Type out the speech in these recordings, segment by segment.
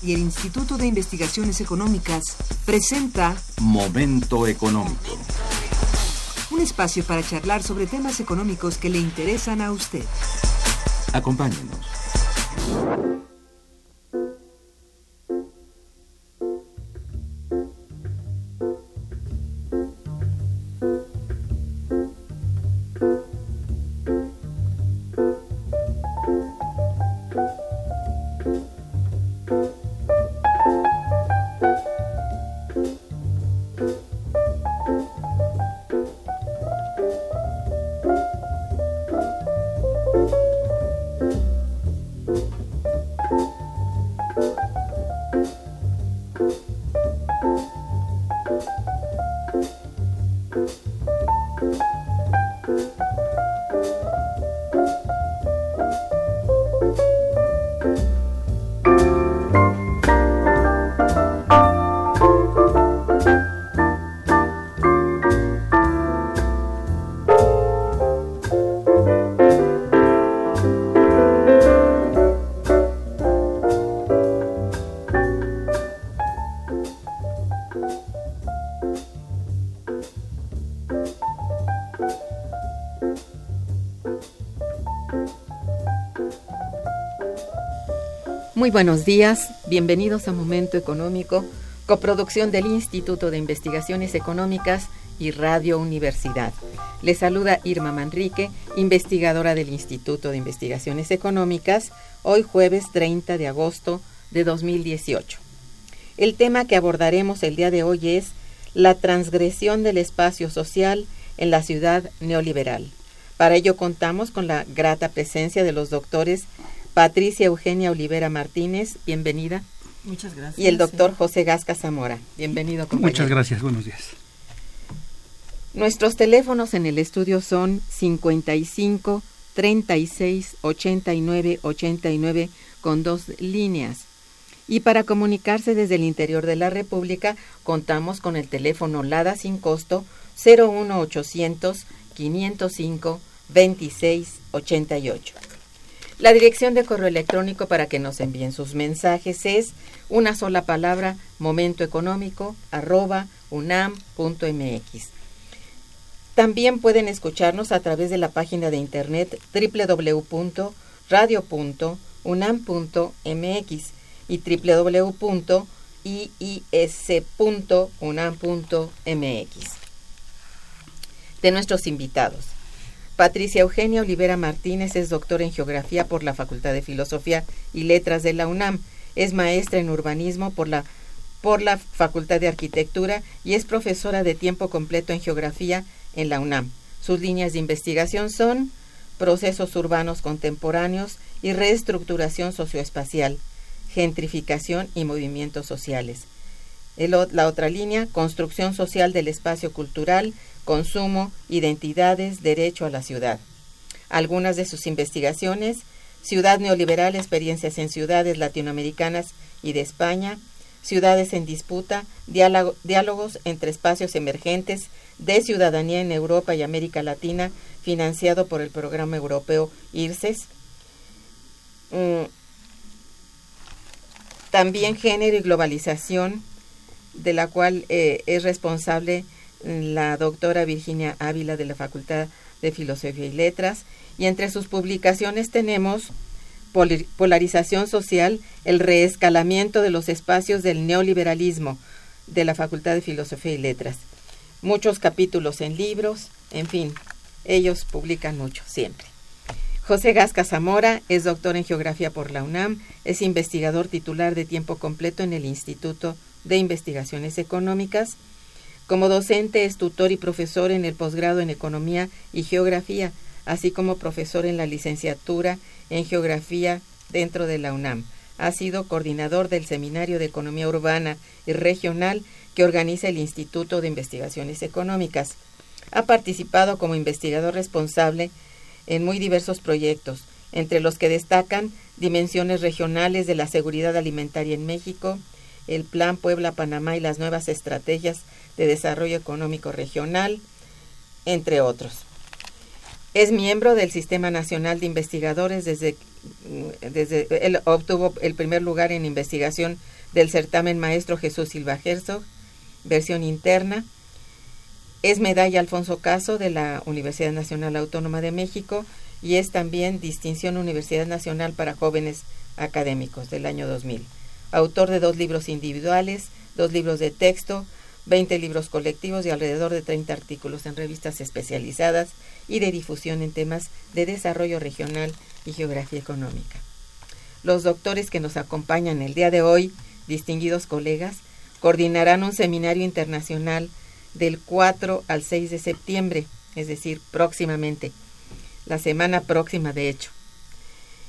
y el Instituto de Investigaciones Económicas presenta Momento Económico. Un espacio para charlar sobre temas económicos que le interesan a usted. Acompáñenos. Muy buenos días, bienvenidos a Momento Económico, coproducción del Instituto de Investigaciones Económicas y Radio Universidad. Les saluda Irma Manrique, investigadora del Instituto de Investigaciones Económicas, hoy jueves 30 de agosto de 2018. El tema que abordaremos el día de hoy es la transgresión del espacio social en la ciudad neoliberal. Para ello contamos con la grata presencia de los doctores Patricia Eugenia Olivera Martínez, bienvenida. Muchas gracias. Y el doctor José Gasca Zamora, bienvenido, compañero. Muchas gracias, buenos días. Nuestros teléfonos en el estudio son 55 36 89 89 con 2 líneas. Y para comunicarse desde el interior de la República, contamos con el teléfono LADA sin costo 01800 505 26 88. La dirección de correo electrónico para que nos envíen sus mensajes es una sola palabra, momentoeconómico@unam.mx. También pueden escucharnos a través de la página de internet www.radio.unam.mx y www.iis.unam.mx. De nuestros invitados. Patricia Eugenia Olivera Martínez es doctora en Geografía por la Facultad de Filosofía y Letras de la UNAM, es maestra en Urbanismo por la Facultad de Arquitectura y es profesora de tiempo completo en Geografía en la UNAM. Sus líneas de investigación son procesos urbanos contemporáneos y reestructuración socioespacial, gentrificación y movimientos sociales. La otra línea, construcción social del espacio cultural, consumo, identidades, derecho a la ciudad. Algunas de sus investigaciones: Ciudad neoliberal, experiencias en ciudades latinoamericanas y de España, ciudades en disputa, diálogos entre espacios emergentes de ciudadanía en Europa y América Latina, financiado por el programa europeo IRCES. También género y globalización, de la cual es responsable la doctora Virginia Ávila de la Facultad de Filosofía y Letras, y entre sus publicaciones tenemos Polarización Social, el reescalamiento de los espacios del neoliberalismo, de la Facultad de Filosofía y Letras. Muchos capítulos en libros, en fin, ellos publican mucho, siempre. José Gasca Zamora es doctor en Geografía por la UNAM, es investigador titular de tiempo completo en el Instituto de Investigaciones Económicas. Como docente es tutor y profesor en el posgrado en Economía y Geografía, así como profesor en la licenciatura en Geografía dentro de la UNAM. Ha sido coordinador del Seminario de Economía Urbana y Regional que organiza el Instituto de Investigaciones Económicas. Ha participado como investigador responsable en muy diversos proyectos, entre los que destacan dimensiones regionales de la seguridad alimentaria en México, el Plan Puebla-Panamá y las nuevas estrategias de desarrollo económico regional, entre otros. Es miembro del Sistema Nacional de Investigadores. Él obtuvo el primer lugar en investigación del certamen Maestro Jesús Silva Herzog, versión interna. Es medalla Alfonso Caso de la Universidad Nacional Autónoma de México y es también distinción Universidad Nacional para Jóvenes Académicos del año 2000. Autor de 2 libros individuales, 2 libros de texto, 20 libros colectivos y alrededor de 30 artículos en revistas especializadas y de difusión en temas de desarrollo regional y geografía económica. Los doctores que nos acompañan el día de hoy, distinguidos colegas, coordinarán un seminario internacional del 4 al 6 de septiembre, es decir, próximamente, la semana próxima de hecho,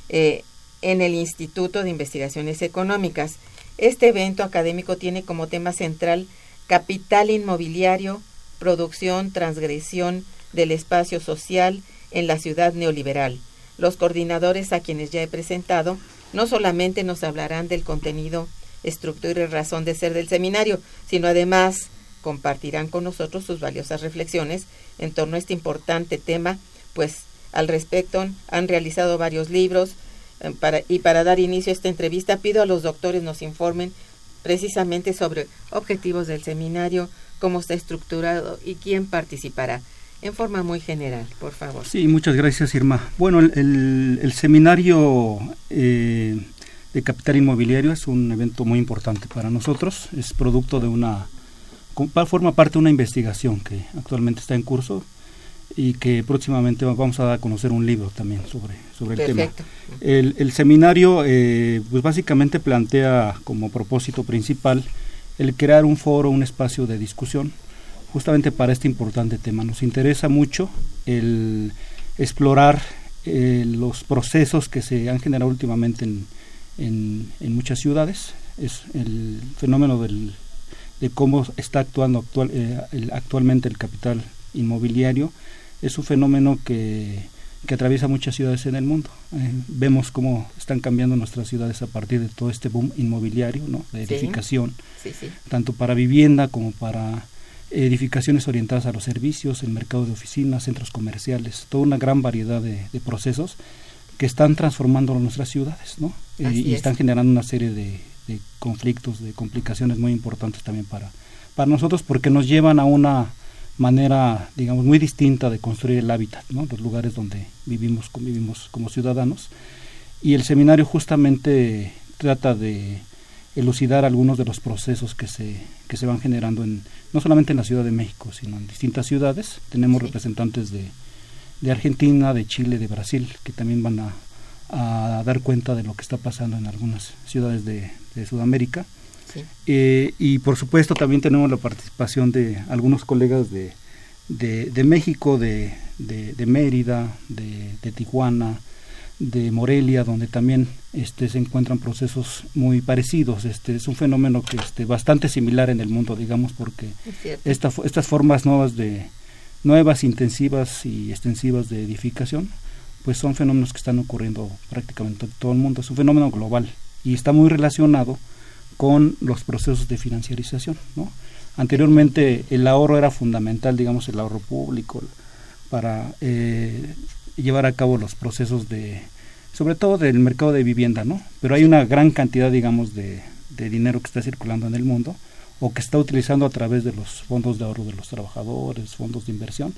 en el Instituto de Investigaciones Económicas. Este evento académico tiene como tema central capital inmobiliario, producción, transgresión del espacio social en la ciudad neoliberal. Los coordinadores a quienes ya he presentado no solamente nos hablarán del contenido, estructura y razón de ser del seminario, sino además compartirán con nosotros sus valiosas reflexiones en torno a este importante tema, pues al respecto han realizado varios libros. Para dar inicio a esta entrevista, pido a los doctores nos informen precisamente sobre objetivos del seminario, cómo está estructurado y quién participará, en forma muy general, por favor. Sí, muchas gracias, Irma. Bueno, el seminario de capital inmobiliario es un evento muy importante para nosotros, es producto de forma parte de una investigación que actualmente está en curso y que próximamente vamos a dar a conocer un libro también sobre el tema. El seminario pues básicamente plantea como propósito principal el crear un foro, un espacio de discusión justamente para este importante tema. Nos interesa mucho el explorar los procesos que se han generado últimamente en muchas ciudades. Es el fenómeno de cómo está actuando actualmente el capital inmobiliario. Es un fenómeno que atraviesa muchas ciudades en el mundo. Vemos cómo están cambiando nuestras ciudades a partir de todo este boom inmobiliario, ¿no? De edificación, sí. Tanto para vivienda como para edificaciones orientadas a los servicios, el mercado de oficinas, centros comerciales, toda una gran variedad de procesos que están transformando nuestras ciudades, ¿no? Y están generando una serie de conflictos, de complicaciones muy importantes también para nosotros, porque nos llevan a una manera, digamos, muy distinta de construir el hábitat, ¿no? Los lugares donde vivimos, convivimos como ciudadanos. Y el seminario justamente trata de elucidar algunos de los procesos que se van generando no solamente en la Ciudad de México, sino en distintas ciudades. Tenemos representantes de Argentina, de Chile, de Brasil, que también van a dar cuenta de lo que está pasando en algunas ciudades de Sudamérica. Sí. Y por supuesto también tenemos la participación de algunos colegas de México, de Mérida, de Tijuana, de Morelia, donde también se encuentran procesos muy parecidos. Es un fenómeno que bastante similar en el mundo, digamos, porque estas formas nuevas, intensivas y extensivas de edificación, pues son fenómenos que están ocurriendo prácticamente en todo el mundo. Es un fenómeno global y está muy relacionado con los procesos de financiarización, ¿no? Anteriormente el ahorro era fundamental, digamos el ahorro público, para llevar a cabo los procesos sobre todo del mercado de vivienda, ¿no? Pero hay una gran cantidad, digamos, de dinero que está circulando en el mundo o que está utilizando a través de los fondos de ahorro de los trabajadores, fondos de inversión,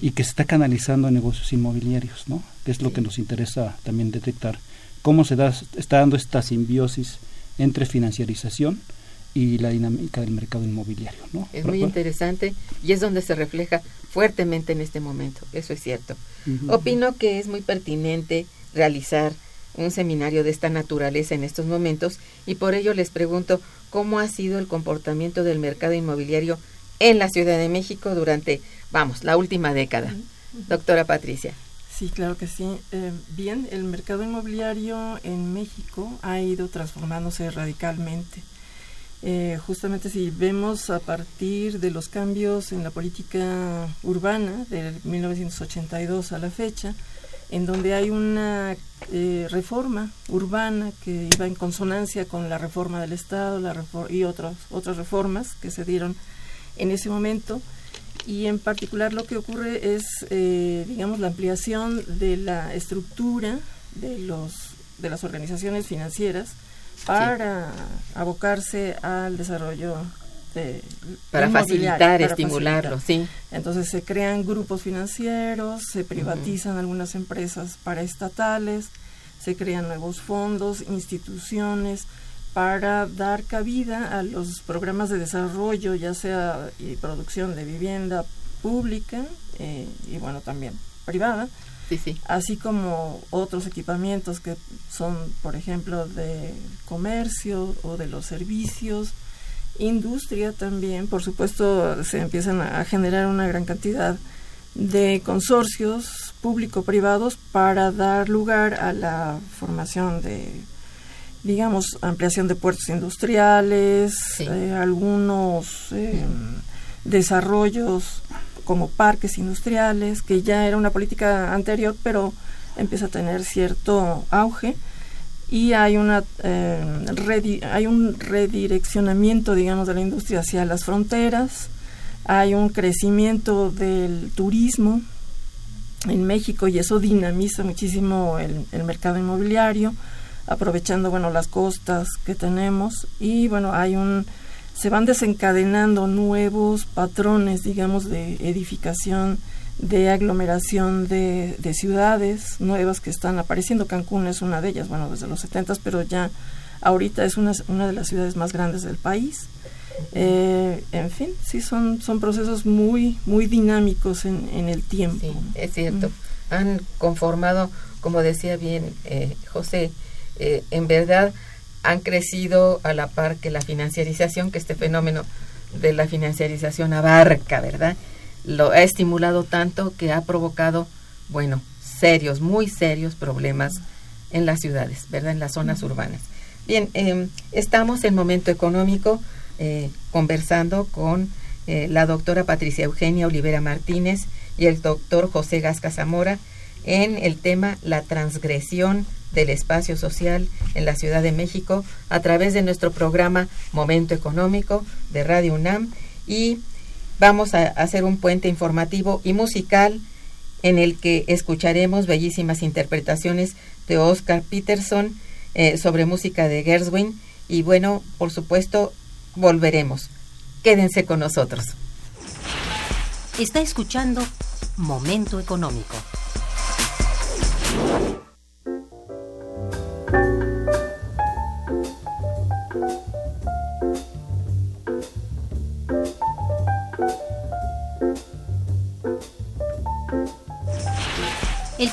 y que se está canalizando a negocios inmobiliarios, ¿no? Que es lo que nos interesa también detectar, cómo está dando esta simbiosis entre financiarización y la dinámica del mercado inmobiliario, ¿no? Es muy interesante y es donde se refleja fuertemente en este momento, eso es cierto. Uh-huh. Opino que es muy pertinente realizar un seminario de esta naturaleza en estos momentos y por ello les pregunto cómo ha sido el comportamiento del mercado inmobiliario en la Ciudad de México durante, la última década. Uh-huh. Doctora Patricia. Sí, claro que sí. Bien, el mercado inmobiliario en México ha ido transformándose radicalmente. Justamente si vemos a partir de los cambios en la política urbana de 1982 a la fecha, en donde hay una reforma urbana que iba en consonancia con la reforma del Estado y otras reformas que se dieron en ese momento, y en particular lo que ocurre es, digamos, la ampliación de la estructura de las organizaciones financieras para abocarse al desarrollo para facilitar, estimularlo, sí. Entonces se crean grupos financieros, se privatizan algunas empresas paraestatales, se crean nuevos fondos, instituciones para dar cabida a los programas de desarrollo, ya sea y producción de vivienda pública y bueno, también privada. Sí, sí. Así como otros equipamientos que son, por ejemplo, de comercio o de los servicios, industria también. Por supuesto, se empiezan a generar una gran cantidad de consorcios público-privados para dar lugar a la formación de, digamos, ampliación de puertos industriales, sí, algunos desarrollos como parques industriales, que ya era una política anterior, pero empieza a tener cierto auge, y hay una hay un redireccionamiento, digamos, de la industria hacia las fronteras, hay un crecimiento del turismo en México, y eso dinamiza muchísimo el mercado inmobiliario, aprovechando, bueno, las costas que tenemos, y bueno, se van desencadenando nuevos patrones, digamos, de edificación, de aglomeración de ciudades nuevas que están apareciendo. Cancún es una de ellas, bueno, desde los 70s, pero ya ahorita es una de las ciudades más grandes del país. En fin, sí, son procesos muy, muy dinámicos en el tiempo. Sí, es cierto. Han conformado, como decía bien José, en verdad, han crecido a la par que la financiarización, que este fenómeno de la financiarización abarca, ¿verdad? Lo ha estimulado tanto que ha provocado, bueno, serios, muy serios problemas en las ciudades, ¿verdad? En las zonas urbanas. Bien, estamos en Momento Económico conversando con la doctora Patricia Eugenia Olivera Martínez y el doctor José Gasca Zamora en el tema la transgresión del espacio social en la Ciudad de México a través de nuestro programa Momento Económico de Radio UNAM, y vamos a hacer un puente informativo y musical en el que escucharemos bellísimas interpretaciones de Oscar Peterson sobre música de Gershwin, y bueno, por supuesto, volveremos. Quédense con nosotros. Está escuchando Momento Económico. El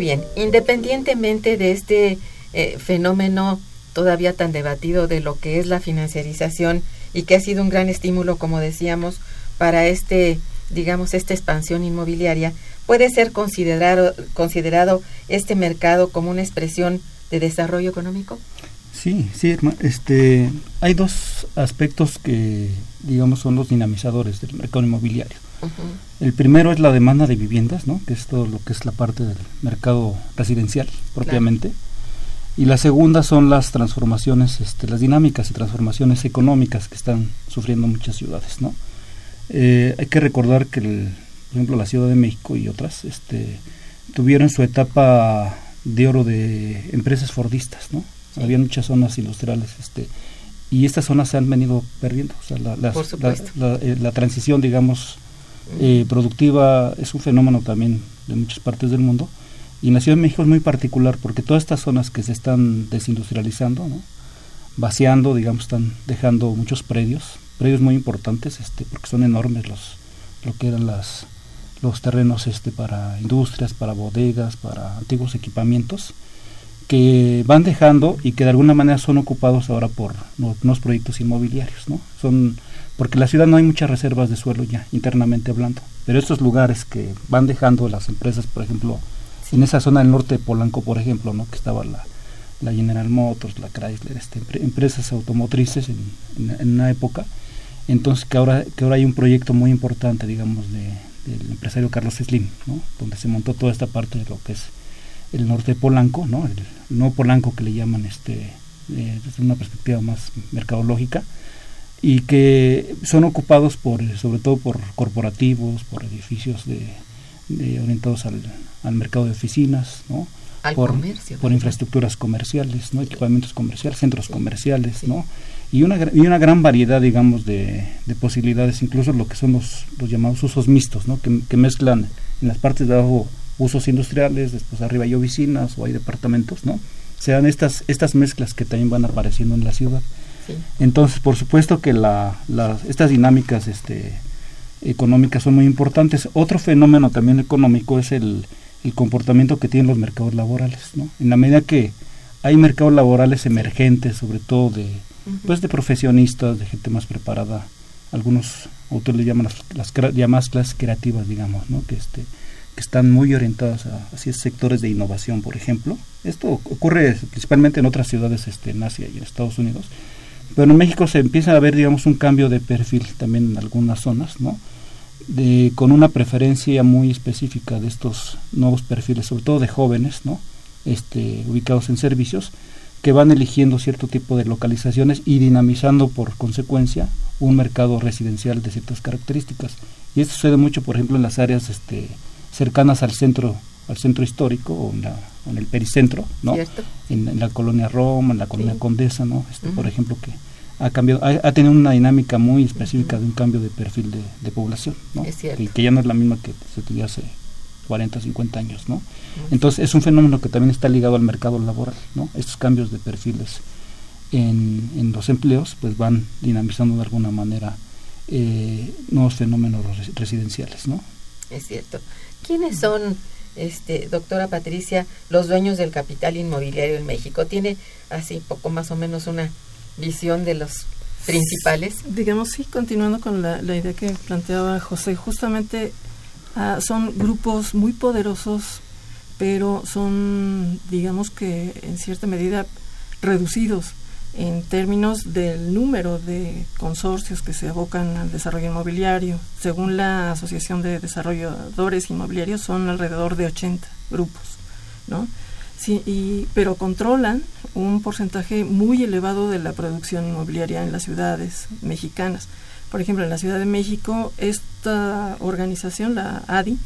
bien, independientemente de este fenómeno todavía tan debatido de lo que es la financiarización y que ha sido un gran estímulo, como decíamos, para esta expansión inmobiliaria, puede ser considerado este mercado como una expresión de desarrollo económico. Sí, Irma, hay dos aspectos que, digamos, son los dinamizadores del mercado inmobiliario. Uh-huh. El primero es la demanda de viviendas, ¿no?, que es todo lo que es la parte del mercado residencial propiamente. Claro. Y la segunda son las transformaciones, las dinámicas y transformaciones económicas que están sufriendo muchas ciudades, ¿no? Hay que recordar que, por ejemplo, la Ciudad de México y otras tuvieron su etapa de oro de empresas fordistas, ¿no? Sí. Había muchas zonas industriales, y estas zonas se han venido perdiendo. O sea, la transición, digamos, productiva es un fenómeno también de muchas partes del mundo, y en la Ciudad de México es muy particular porque todas estas zonas que se están desindustrializando, ¿no?, vaciando, digamos, están dejando muchos predios muy importantes, porque son enormes los terrenos para industrias, para bodegas, para antiguos equipamientos que van dejando y que de alguna manera son ocupados ahora por unos proyectos inmobiliarios, ¿no? Porque en la ciudad no hay muchas reservas de suelo ya, internamente hablando, pero estos lugares que van dejando las empresas, por ejemplo, sí, en esa zona del norte de Polanco, por ejemplo, ¿no?, que estaba la General Motors, la Chrysler, empresas automotrices en una época, entonces que ahora hay un proyecto muy importante, digamos, del empresario Carlos Slim, ¿no?, donde se montó toda esta parte de lo que es el norte de Polanco, ¿no?, el nuevo Polanco que le llaman desde una perspectiva más mercadológica, y que son ocupados sobre todo por corporativos, por edificios orientados al mercado de oficinas, ¿no?, al comercio, por infraestructuras comerciales, ¿no?, equipamientos comerciales, centros comerciales, sí, ¿no?, y una gran variedad, digamos, de posibilidades, incluso lo que son los llamados usos mixtos, ¿no?, que mezclan en las partes de abajo usos industriales, después arriba hay oficinas o hay departamentos, ¿no? Se dan estas mezclas que también van apareciendo en la ciudad. Sí. Entonces, por supuesto que estas dinámicas económicas son muy importantes. Otro fenómeno también económico es el comportamiento que tienen los mercados laborales, ¿no? En la medida que hay mercados laborales emergentes, sobre todo de profesionistas, de gente más preparada, algunos autores le llaman las llamadas clases creativas, digamos, ¿no?, que están muy orientadas hacia sectores de innovación, por ejemplo. Esto ocurre principalmente en otras ciudades en Asia y en Estados Unidos, pero en México se empieza a ver, digamos, un cambio de perfil también en algunas zonas, ¿no?, con una preferencia muy específica de estos nuevos perfiles, sobre todo de jóvenes, ¿no?, ubicados en servicios, que van eligiendo cierto tipo de localizaciones y dinamizando, por consecuencia, un mercado residencial de ciertas características. Y esto sucede mucho, por ejemplo, en las áreas cercanas al centro histórico o en el pericentro, ¿no?, en la colonia Roma, en la colonia, sí, Condesa, ¿no?, uh-huh, por ejemplo, que ha cambiado, ha tenido una dinámica muy específica, uh-huh, de un cambio de perfil de población, ¿no?, que ya no es la misma que se tenía hace 40, 50 años, ¿no? Uh-huh. Entonces es un fenómeno que también está ligado al mercado laboral, ¿no? Estos cambios de perfiles en los empleos pues van dinamizando de alguna manera nuevos fenómenos residenciales, ¿no? Es cierto. ¿Quiénes son, doctora Patricia, los dueños del capital inmobiliario en México? ¿Tiene así poco más o menos una visión de los principales? Digamos, sí, continuando con la idea que planteaba José, justamente son grupos muy poderosos, pero son, digamos que en cierta medida reducidos en términos del número de consorcios que se abocan al desarrollo inmobiliario. Según la Asociación de Desarrolladores Inmobiliarios, son alrededor de 80 grupos, ¿no? Sí, pero controlan un porcentaje muy elevado de la producción inmobiliaria en las ciudades mexicanas. Por ejemplo, en la Ciudad de México, esta organización, la ADI,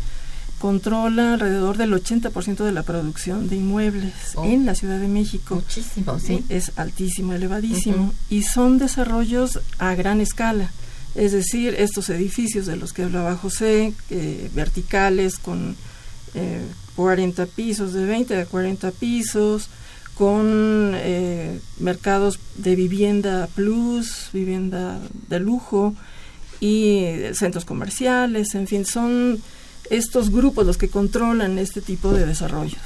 controla alrededor del 80% de la producción de inmuebles en la Ciudad de México. Muchísimo, sí. Es altísimo, elevadísimo. Uh-huh. Y son desarrollos a gran escala. Es decir, estos edificios de los que hablaba José, verticales con 40 pisos, de 20 a 40 pisos, con mercados de vivienda plus, vivienda de lujo, y centros comerciales, en fin, son estos grupos los que controlan este tipo de desarrollos.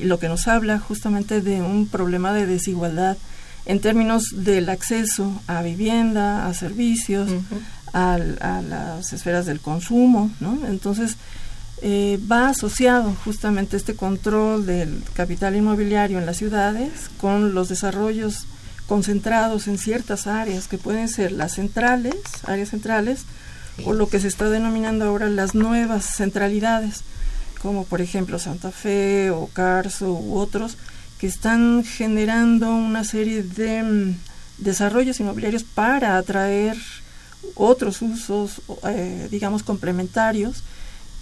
lo que nos habla justamente de un problema de desigualdad en términos del acceso a vivienda, a servicios, uh-huh. a las esferas del consumo, ¿no? Entonces, va asociado justamente este control del capital inmobiliario en las ciudades con los desarrollos concentrados en ciertas áreas que pueden ser las centrales, áreas centrales, o lo que se está denominando ahora las nuevas centralidades, como por ejemplo Santa Fe o Carso u otros, que están generando una serie de desarrollos inmobiliarios para atraer otros usos, digamos, complementarios,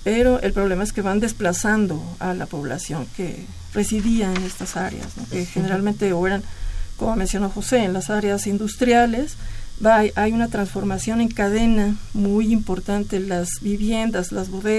pero el problema es que van desplazando a la población que residía en estas áreas, ¿no? Que generalmente o eran, como mencionó José, en las áreas industriales. Hay una transformación en cadena muy importante, las viviendas, las bodegas,